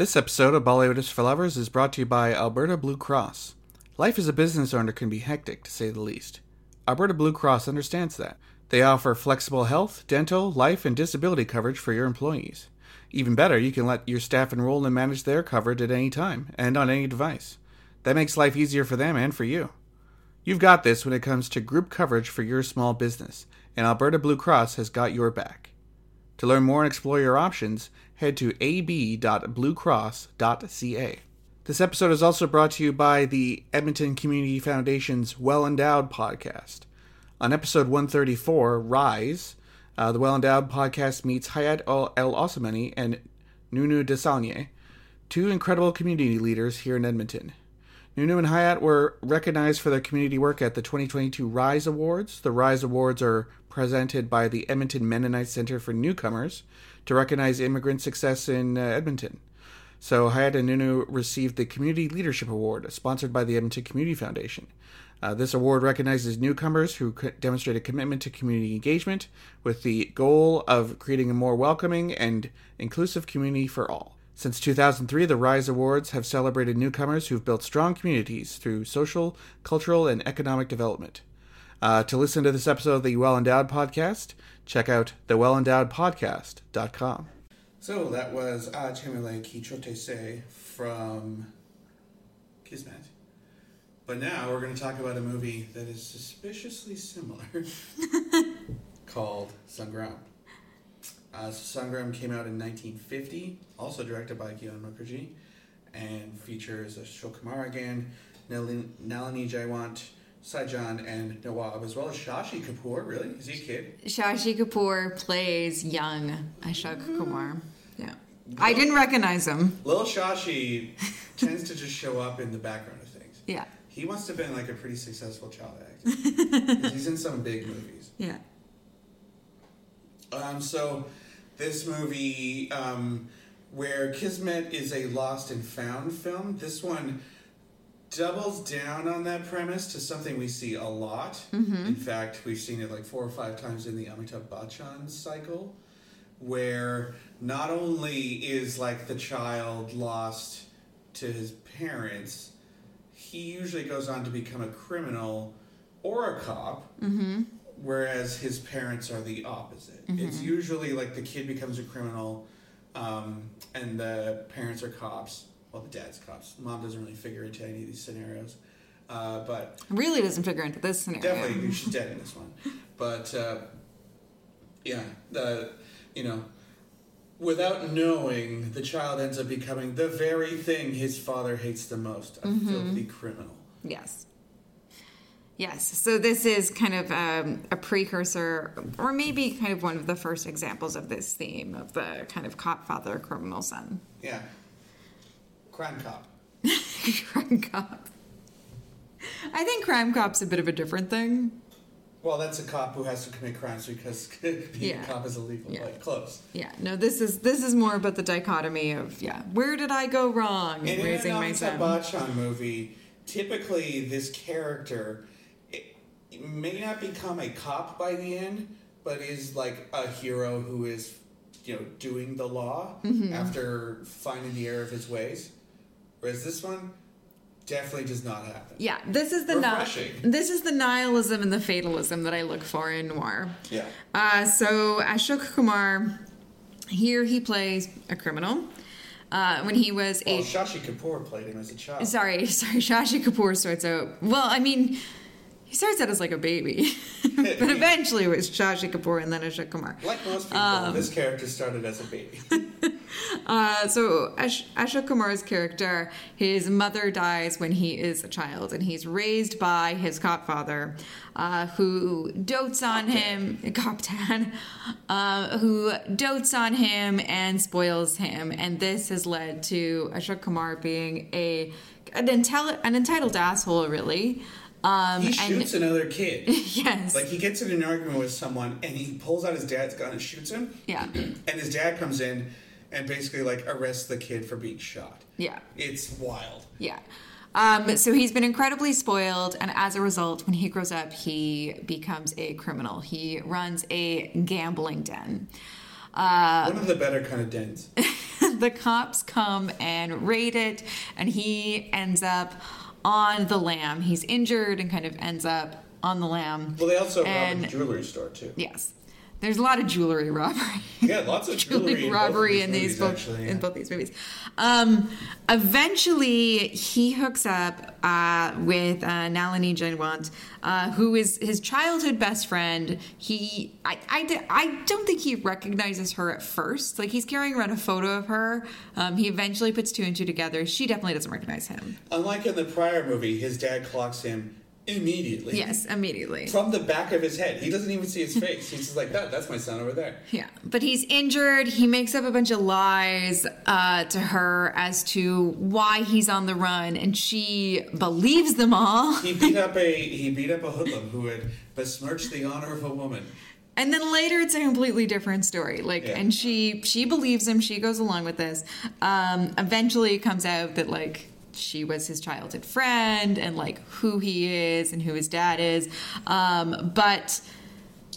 This episode of Bollywood is for Lovers is brought to you by Alberta Blue Cross. Life as a business owner can be hectic, to say the least. Alberta Blue Cross understands that. They offer flexible health, dental, life, and disability coverage for your employees. Even better, you can let your staff enroll and manage their coverage at any time and on any device. That makes life easier for them and for you. You've got this when it comes to group coverage for your small business, and Alberta Blue Cross has got your back. To learn more and explore your options, head to ab.bluecross.ca. This episode is also brought to you by the Edmonton Community Foundation's Well Endowed podcast. On episode 134, Rise, the Well Endowed podcast meets Hayat El Osemeni and Nunu Desanier, two incredible community leaders here in Edmonton. Nunu and Hayat were recognized for their community work at the 2022 Rise Awards. The Rise Awards are presented by the Edmonton Mennonite Center for Newcomers to recognize immigrant success in Edmonton. So Hayat and Nunu received the Community Leadership Award, sponsored by the Edmonton Community Foundation. This award recognizes newcomers who demonstrate a commitment to community engagement with the goal of creating a more welcoming and inclusive community for all. Since 2003, the Rise Awards have celebrated newcomers who've built strong communities through social, cultural, and economic development. To listen to this episode of the Well Endowed Podcast, check out thewellendowedpodcast.com. So that was Aaj Himalay Ki Chote Se from Kismet. But now we're going to talk about a movie that is suspiciously similar called Sangram. Sangram came out in 1950, also directed by Gyan Mukherjee, and features Ashok Kumar again, Nalini Jaywant, Saijan, and Nawab, as well as Shashi Kapoor. Really? Is he a kid? Shashi Kapoor plays young Ashok Kumar. Yeah. I didn't recognize him. Little Shashi tends to just show up in the background of things. Yeah. He must have been like a pretty successful child actor. He's in some big movies. Yeah. So this movie, where Kismet is a lost and found film, this one doubles down on that premise to something we see a lot. Mm-hmm. In fact, we've seen it like 4 or 5 times in the Amitabh Bachchan cycle, where not only is like the child lost to his parents, he usually goes on to become a criminal or a cop, mm-hmm. whereas his parents are the opposite. Mm-hmm. It's usually like the kid becomes a criminal, and the parents are cops. Well, the dad's cops. Mom doesn't really figure into any of these scenarios. But really doesn't figure into this scenario. Definitely, she's dead in this one. But, yeah, you know, without knowing, the child ends up becoming the very thing his father hates the most, a mm-hmm. filthy criminal. Yes. Yes, so this is kind of a precursor, or maybe kind of one of the first examples of this theme of the kind of cop father, criminal son. Yeah. Crime cop. Crime cop. I think crime cop's a bit of a different thing. Well, that's a cop who has to commit crimes because being a cop is illegal. Yeah. Like, close. Yeah. No, this is more about the dichotomy of where did I go wrong in raising my son? In an Amitabh Bachchan movie, typically this character may not become a cop by the end, but is like a hero who is, you know, doing the law mm-hmm. after finding the error of his ways. Whereas this one definitely does not happen. Yeah, this is the this is the nihilism and the fatalism that I look for in noir. Yeah. So Ashok Kumar, here he plays a criminal. When he was eight. Well, Shashi Kapoor played him as a child. Sorry, Shashi Kapoor starts out. Well, I mean, he starts out as like a baby, but eventually it was Shashi Kapoor and then Ashok Kumar. Like most people, this character started as a baby. So Ashok Kumar's character, his mother dies when he is a child, and he's raised by his cop father, who dotes on him, Cop Dad, who dotes on him and spoils him, and this has led to Ashok Kumar being an entitled asshole, really. He shoots another kid. Yes. Like, he gets in an argument with someone, and he pulls out his dad's gun and shoots him. Yeah. And his dad comes in and basically, like, arrests the kid for being shot. Yeah. It's wild. Yeah. So he's been incredibly spoiled, and as a result, when he grows up, he becomes a criminal. He runs a gambling den. One of the better kind of dens. The cops come and raid it, and he ends up on the lam. He's injured and kind of ends up on the lam. Well, they also rob a jewelry store, too. Yes. There's a lot of jewelry robbery. Yeah, lots of jewelry robbery in both these movies. Eventually, he hooks up with Nalini Jaywant, who is his childhood best friend. I don't think he recognizes her at first. Like, he's carrying around a photo of her. He eventually puts 2 and 2 together. She definitely doesn't recognize him. Unlike in the prior movie, his dad clocks him immediately. Yes, immediately. From the back of his head. He doesn't even see his face. He's just like, that's my son over there. Yeah. But he's injured. He makes up a bunch of lies to her as to why he's on the run, and she believes them all. He beat up a hoodlum who had besmirched the honor of a woman. And then later it's a completely different story. Like, yeah. And she believes him. She goes along with this. Eventually it comes out that, like, she was his childhood friend, and like who he is and who his dad is. But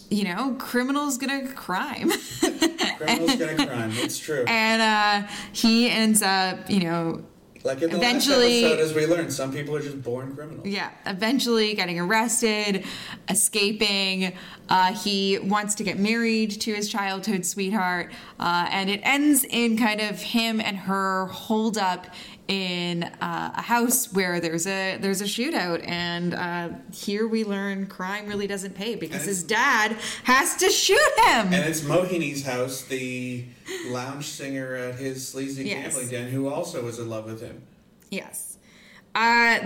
you know, criminals gonna crime. Criminals gonna crime. It's true. And he ends up, you know, like in the last episode, as we learned, some people are just born criminals. Yeah. Eventually getting arrested, escaping. He wants to get married to his childhood sweetheart. And it ends in kind of him and her hold up in a house where there's a shootout, and here we learn crime really doesn't pay because his dad has to shoot him. And it's Mohini's house, the lounge singer at his sleazy gambling den, who also was in love with him. Yes,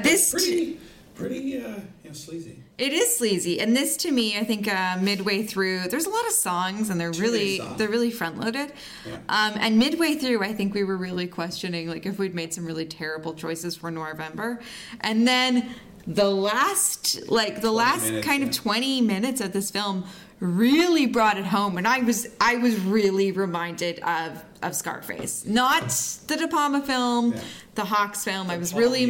this pretty sleazy. It is sleazy, and this to me, I think midway through, there's a lot of songs, and they're really front loaded. Yeah. And midway through, I think we were really questioning like if we'd made some really terrible choices for Noirvember, and then the last 20 minutes of this film really brought it home, and I was really reminded of Scarface, not the De Palma film, the Hawks film. I was really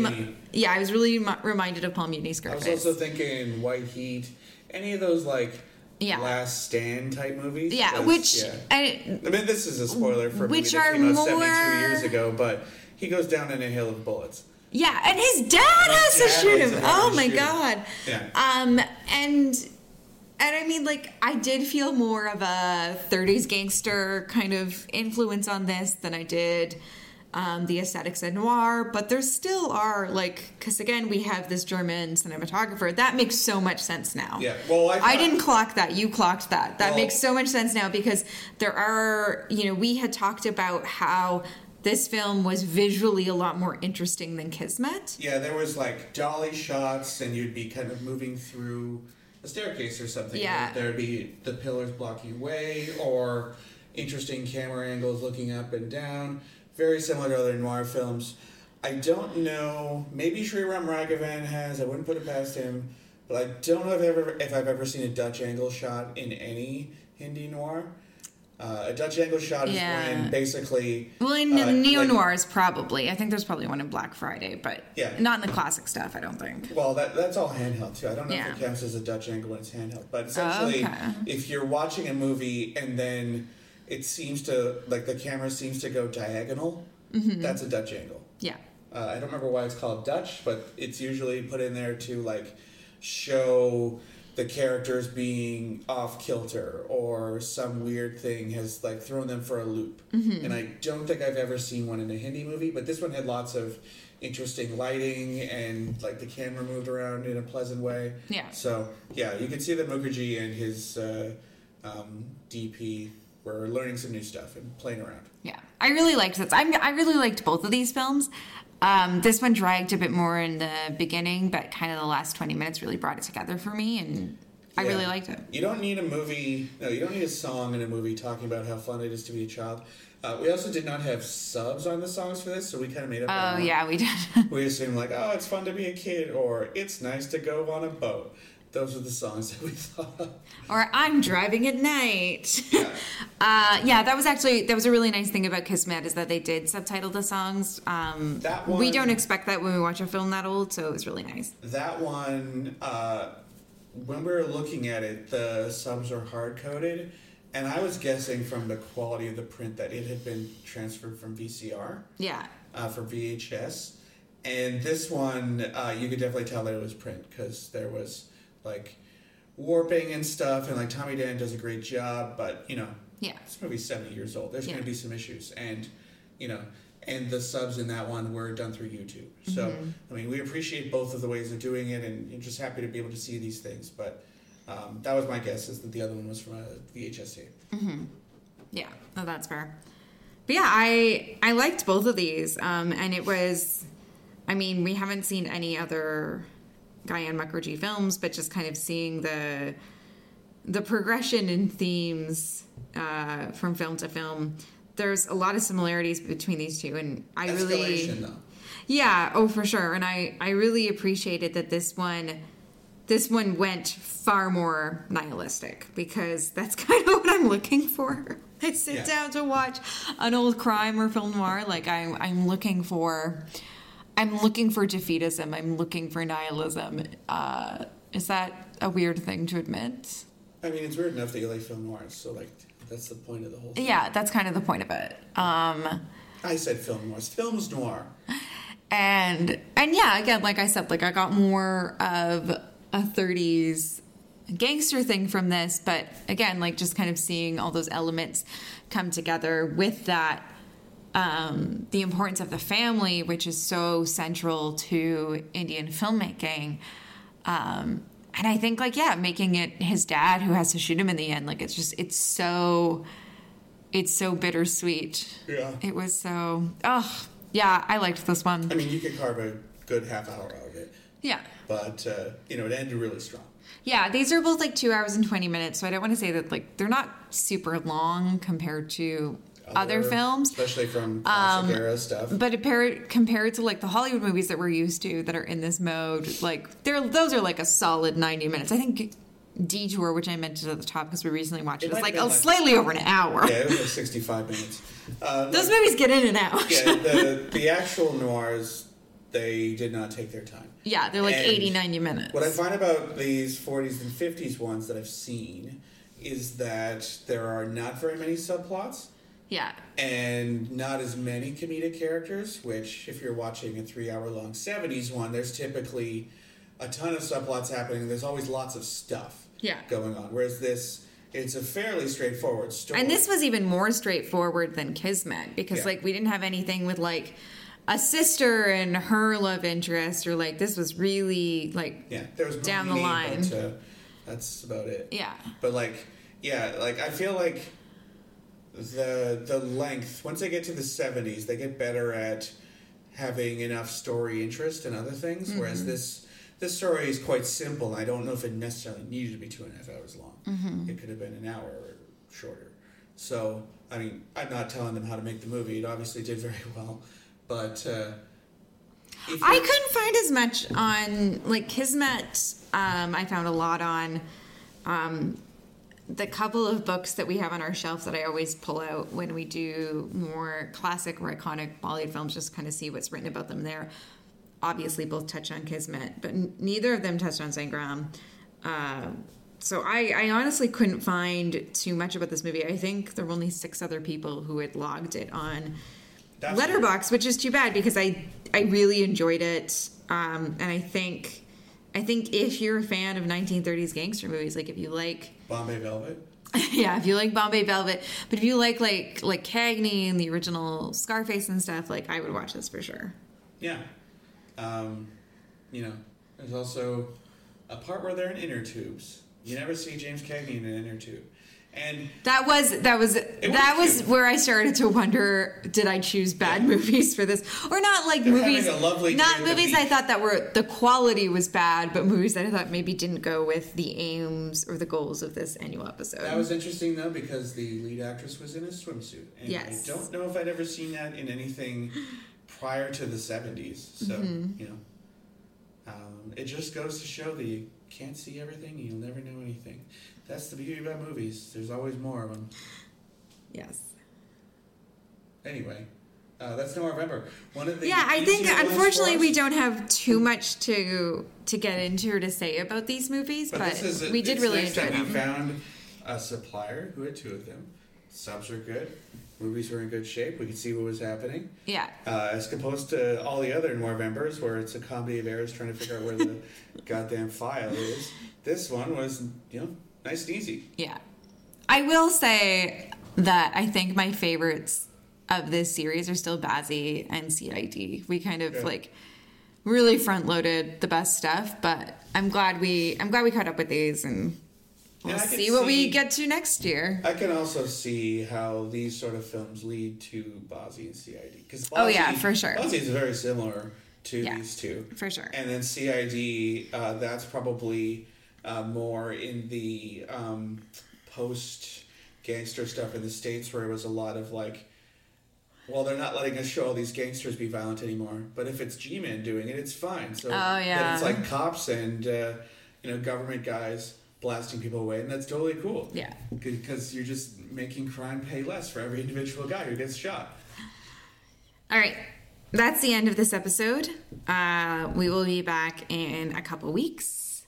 reminded of Paul Muni's Scarface. I was also thinking White Heat, any of those Last Stand type movies. I mean this is a spoiler for a movie that came out 72 years ago, but he goes down in a hill of bullets. Yeah, and his dad has to shoot him. Oh my god. Yeah. And I mean, I did feel more of a 30s gangster kind of influence on this than I did the aesthetics of noir. But there still are, because, again, we have this German cinematographer. That makes so much sense now. Yeah, well, I didn't clock that. You clocked that. That makes so much sense now because there are, we had talked about how this film was visually a lot more interesting than Kismet. Yeah, there was, dolly shots, and you'd be kind of moving through a staircase or something. Yeah. There'd be the pillars blocking your way, or interesting camera angles looking up and down. Very similar to other noir films. I don't know. Maybe Sriram Raghavan has. I wouldn't put it past him. But I don't know if I've ever seen a Dutch angle shot in any Hindi noir. A Dutch angle shot is when basically... Well, in neo-noirs, probably. I think there's probably one in Black Friday, but not in the classic stuff, I don't think. Well, that's all handheld, too. I don't know if it counts as a Dutch angle when it's handheld. But essentially, if you're watching a movie and then it seems to... the camera seems to go diagonal, that's a Dutch angle. Yeah. I don't remember why it's called Dutch, but it's usually put in there to, show the characters being off kilter, or some weird thing has thrown them for a loop. Mm-hmm. And I don't think I've ever seen one in a Hindi movie, but this one had lots of interesting lighting and the camera moved around in a pleasant way. Yeah. So you could see that Mukherjee and his DP were learning some new stuff and playing around. Yeah, I really liked this. I really liked both of these films. This one dragged a bit more in the beginning, but kind of the last 20 minutes really brought it together for me, and I really liked it. You don't need a song in a movie talking about how fun it is to be a child. We also did not have subs on the songs for this, so we kind of made up. Oh, yeah, we did. We assumed it's fun to be a kid, or it's nice to go on a boat. Those were the songs that we thought of. Or I'm driving at night. Yeah. That was a really nice thing about Kismet is that they did subtitle the songs. That one, we don't expect that when we watch a film that old, so it was really nice. That one, when we were looking at it, the subs are hard-coded, and I was guessing from the quality of the print that it had been transferred from VCR. Yeah. For VHS. And this one, you could definitely tell that it was print because there was... warping and stuff, and Tommy Dan does a great job, but this movie's 70 years old. There's going to be some issues, and and the subs in that one were done through YouTube. So I mean, we appreciate both of the ways of doing it, and you're just happy to be able to see these things. But that was my guess, is that the other one was from a VHS tape. Mm-hmm. Yeah, no, that's fair. But yeah, I liked both of these, and it was. I mean, we haven't seen any other Gyan Mukherjee films, but just kind of seeing the progression in themes from film to film. There's a lot of similarities between these two, and I really... Escalation, though. Yeah, oh, for sure. And I really appreciated that this one went far more nihilistic, because that's kind of what I'm looking for. I sit down to watch an old crime or film noir, I'm looking for... I'm looking for defeatism. I'm looking for nihilism. Is that a weird thing to admit? I mean, it's weird enough that you like film noirs, so that's the point of the whole thing. Yeah, that's kind of the point of it. I said film noirs. Films noir. And yeah, again, like I said, I got more of a 30s gangster thing from this, but again, just kind of seeing all those elements come together with that. The importance of the family, which is so central to Indian filmmaking. And I think, making it his dad who has to shoot him in the end, it's just, it's so bittersweet. Yeah. It was so, I liked this one. I mean, you could carve a good half hour out of it. Yeah. But, it ended really strong. Yeah, these are both 2 hours and 20 minutes, so I don't want to say that, they're not super long compared to... Other films, especially from classic era stuff, but compared to the Hollywood movies that we're used to that are in this mode, those are a solid 90 minutes. I think Detour, which I mentioned at the top because we recently watched it. It's like slightly over an hour. Yeah, it was like 65 minutes. Those movies get in and out. Yeah, the actual noirs, they did not take their time. Yeah, they're like 80, 90 minutes. What I find about these 40s and 50s ones that I've seen is that there are not very many subplots. Yeah. And not as many comedic characters, which if you're watching a 3-hour-long 70s one, there's typically a ton of subplots happening. There's always lots of stuff going on. Whereas this, it's a fairly straightforward story. And this was even more straightforward than Kismet because, like, we didn't have anything with, like, a sister and her love interest or, like, this was really, like, there was down the line. But, that's about it. Yeah. But, like, I feel like the length, once they get to the 70s, they get better at having enough story interest and other things, whereas this story is quite simple. I don't know if it necessarily needed to be 2.5 hours long. It could have been an hour or shorter. So, I mean, I'm not telling them how to make the movie. It obviously did very well. But I couldn't find as much on, like, Kismet. I found a lot on the couple of books that we have on our shelf that I always pull out when we do more classic or iconic Bollywood films, just kind of see what's written about them there. Obviously, both touch on Kismet, but neither of them touched on Sangram. So I honestly couldn't find too much about this movie. I think there were only 6 other people who had logged it on Letterboxd, which is too bad because I really enjoyed it. And I think if you're a fan of 1930s gangster movies, like if you like Bombay Velvet. Yeah, if you like Bombay Velvet, but if you like Cagney and the original Scarface and stuff, like I would watch this for sure. Yeah. You know, there's also a part where they're in inner tubes. You never see James Cagney in an inner tube, and that was where I started to wonder: did I choose bad movies for this, or not? Like they're movies, having a lovely not movies I thought that were the quality was bad, but movies that I thought maybe didn't go with the aims or the goals of this annual episode. That was interesting though, because the lead actress was in a swimsuit, and I don't know if I'd ever seen that in anything prior to the 70s, so, you know, it just goes to show that you can't see everything, you'll never know anything. That's the beauty about movies. There's always more of them. Yes. Anyway, that's November. One of the I think, unfortunately, we don't have too much to get into or to say about these movies, but we did really enjoy them. We found a supplier who had 2 of them. Subs were good. Movies were in good shape. We could see what was happening. Yeah. As opposed to all the other Novembers where it's a comedy of errors trying to figure out where the goddamn file is. This one was, you know, nice and easy. Yeah. I will say that I think my favorites of this series are still Baazi and CID. We kind of, like, really front-loaded the best stuff, but I'm glad we caught up with these and... We'll see what we get to next year. I can also see how these sort of films lead to Baazi and CID. Oh, yeah, for sure. Baazi is very similar to these two. For sure. And then CID, that's probably more in the post-gangster stuff in the States where it was a lot of like, well, they're not letting us show all these gangsters be violent anymore. But if it's G-Men doing it, it's fine. So then it's like cops and you know, government guys blasting people away, and that's totally cool. Yeah. Because you're just making crime pay less for every individual guy who gets shot. All right. That's the end of this episode. We will be back in a couple weeks,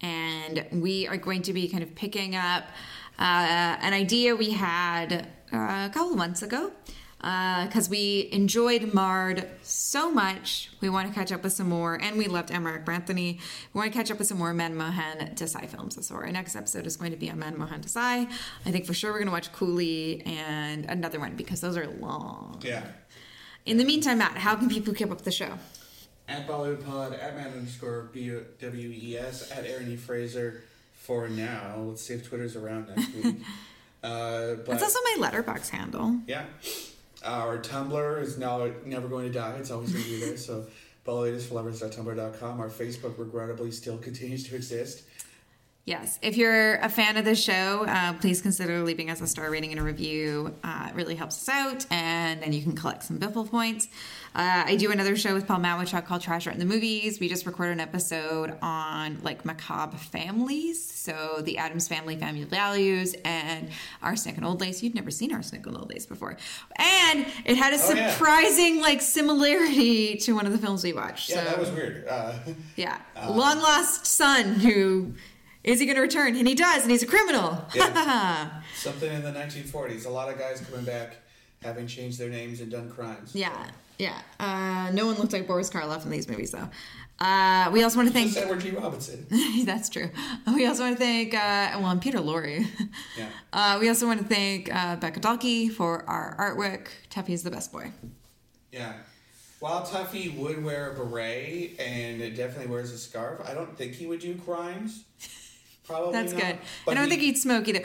and we are going to be kind of picking up an idea we had a couple months ago because we enjoyed Marred so much. We want to catch up with some more, and we loved Emmerich Brantany. We want to catch up with some more Man Mohan Desai films. So our next episode is going to be on Man Mohan Desai. I think for sure we're going to watch Coolie and another one because those are long. Yeah. In the meantime, Matt, how can people keep up the show? At BollywoodPod, at Matt_WES, at Aaron E. Fraser for now. Let's see if Twitter's around next week. That's also my Letterboxd handle. Yeah. Our Tumblr is now never going to die. It's always going to be there. So, bollywoodisforlovers.tumblr.com. Our Facebook, regrettably, still continues to exist. Yes. If you're a fan of the show, please consider leaving us a star rating and a review. It really helps us out. And then you can collect some Biffle points. I do another show with Paul Mawichuk called Trash Art in the Movies. We just recorded an episode on like macabre families. So the Addams Family, Family Values, and Arsenic and Old Lace. You'd never seen Arsenic and Old Lace before. And it had a surprising like similarity to one of the films we watched. Yeah, so, that was weird. Long lost son who... Is he going to return? And he does, and he's a criminal. Yeah. Something in the 1940s. A lot of guys coming back, having changed their names and done crimes. Yeah, yeah. No one looked like Boris Karloff in these movies, though. We also want to thank... Edward G. Robinson. That's true. We also want to thank... and Peter Lorre. Yeah. We also want to thank Becca Dalkey for our artwork. Tuffy's the best boy. Yeah. While Tuffy would wear a beret and definitely wears a scarf, I don't think he would do crimes. Probably That's not. Good. But I don't think he'd smoke either.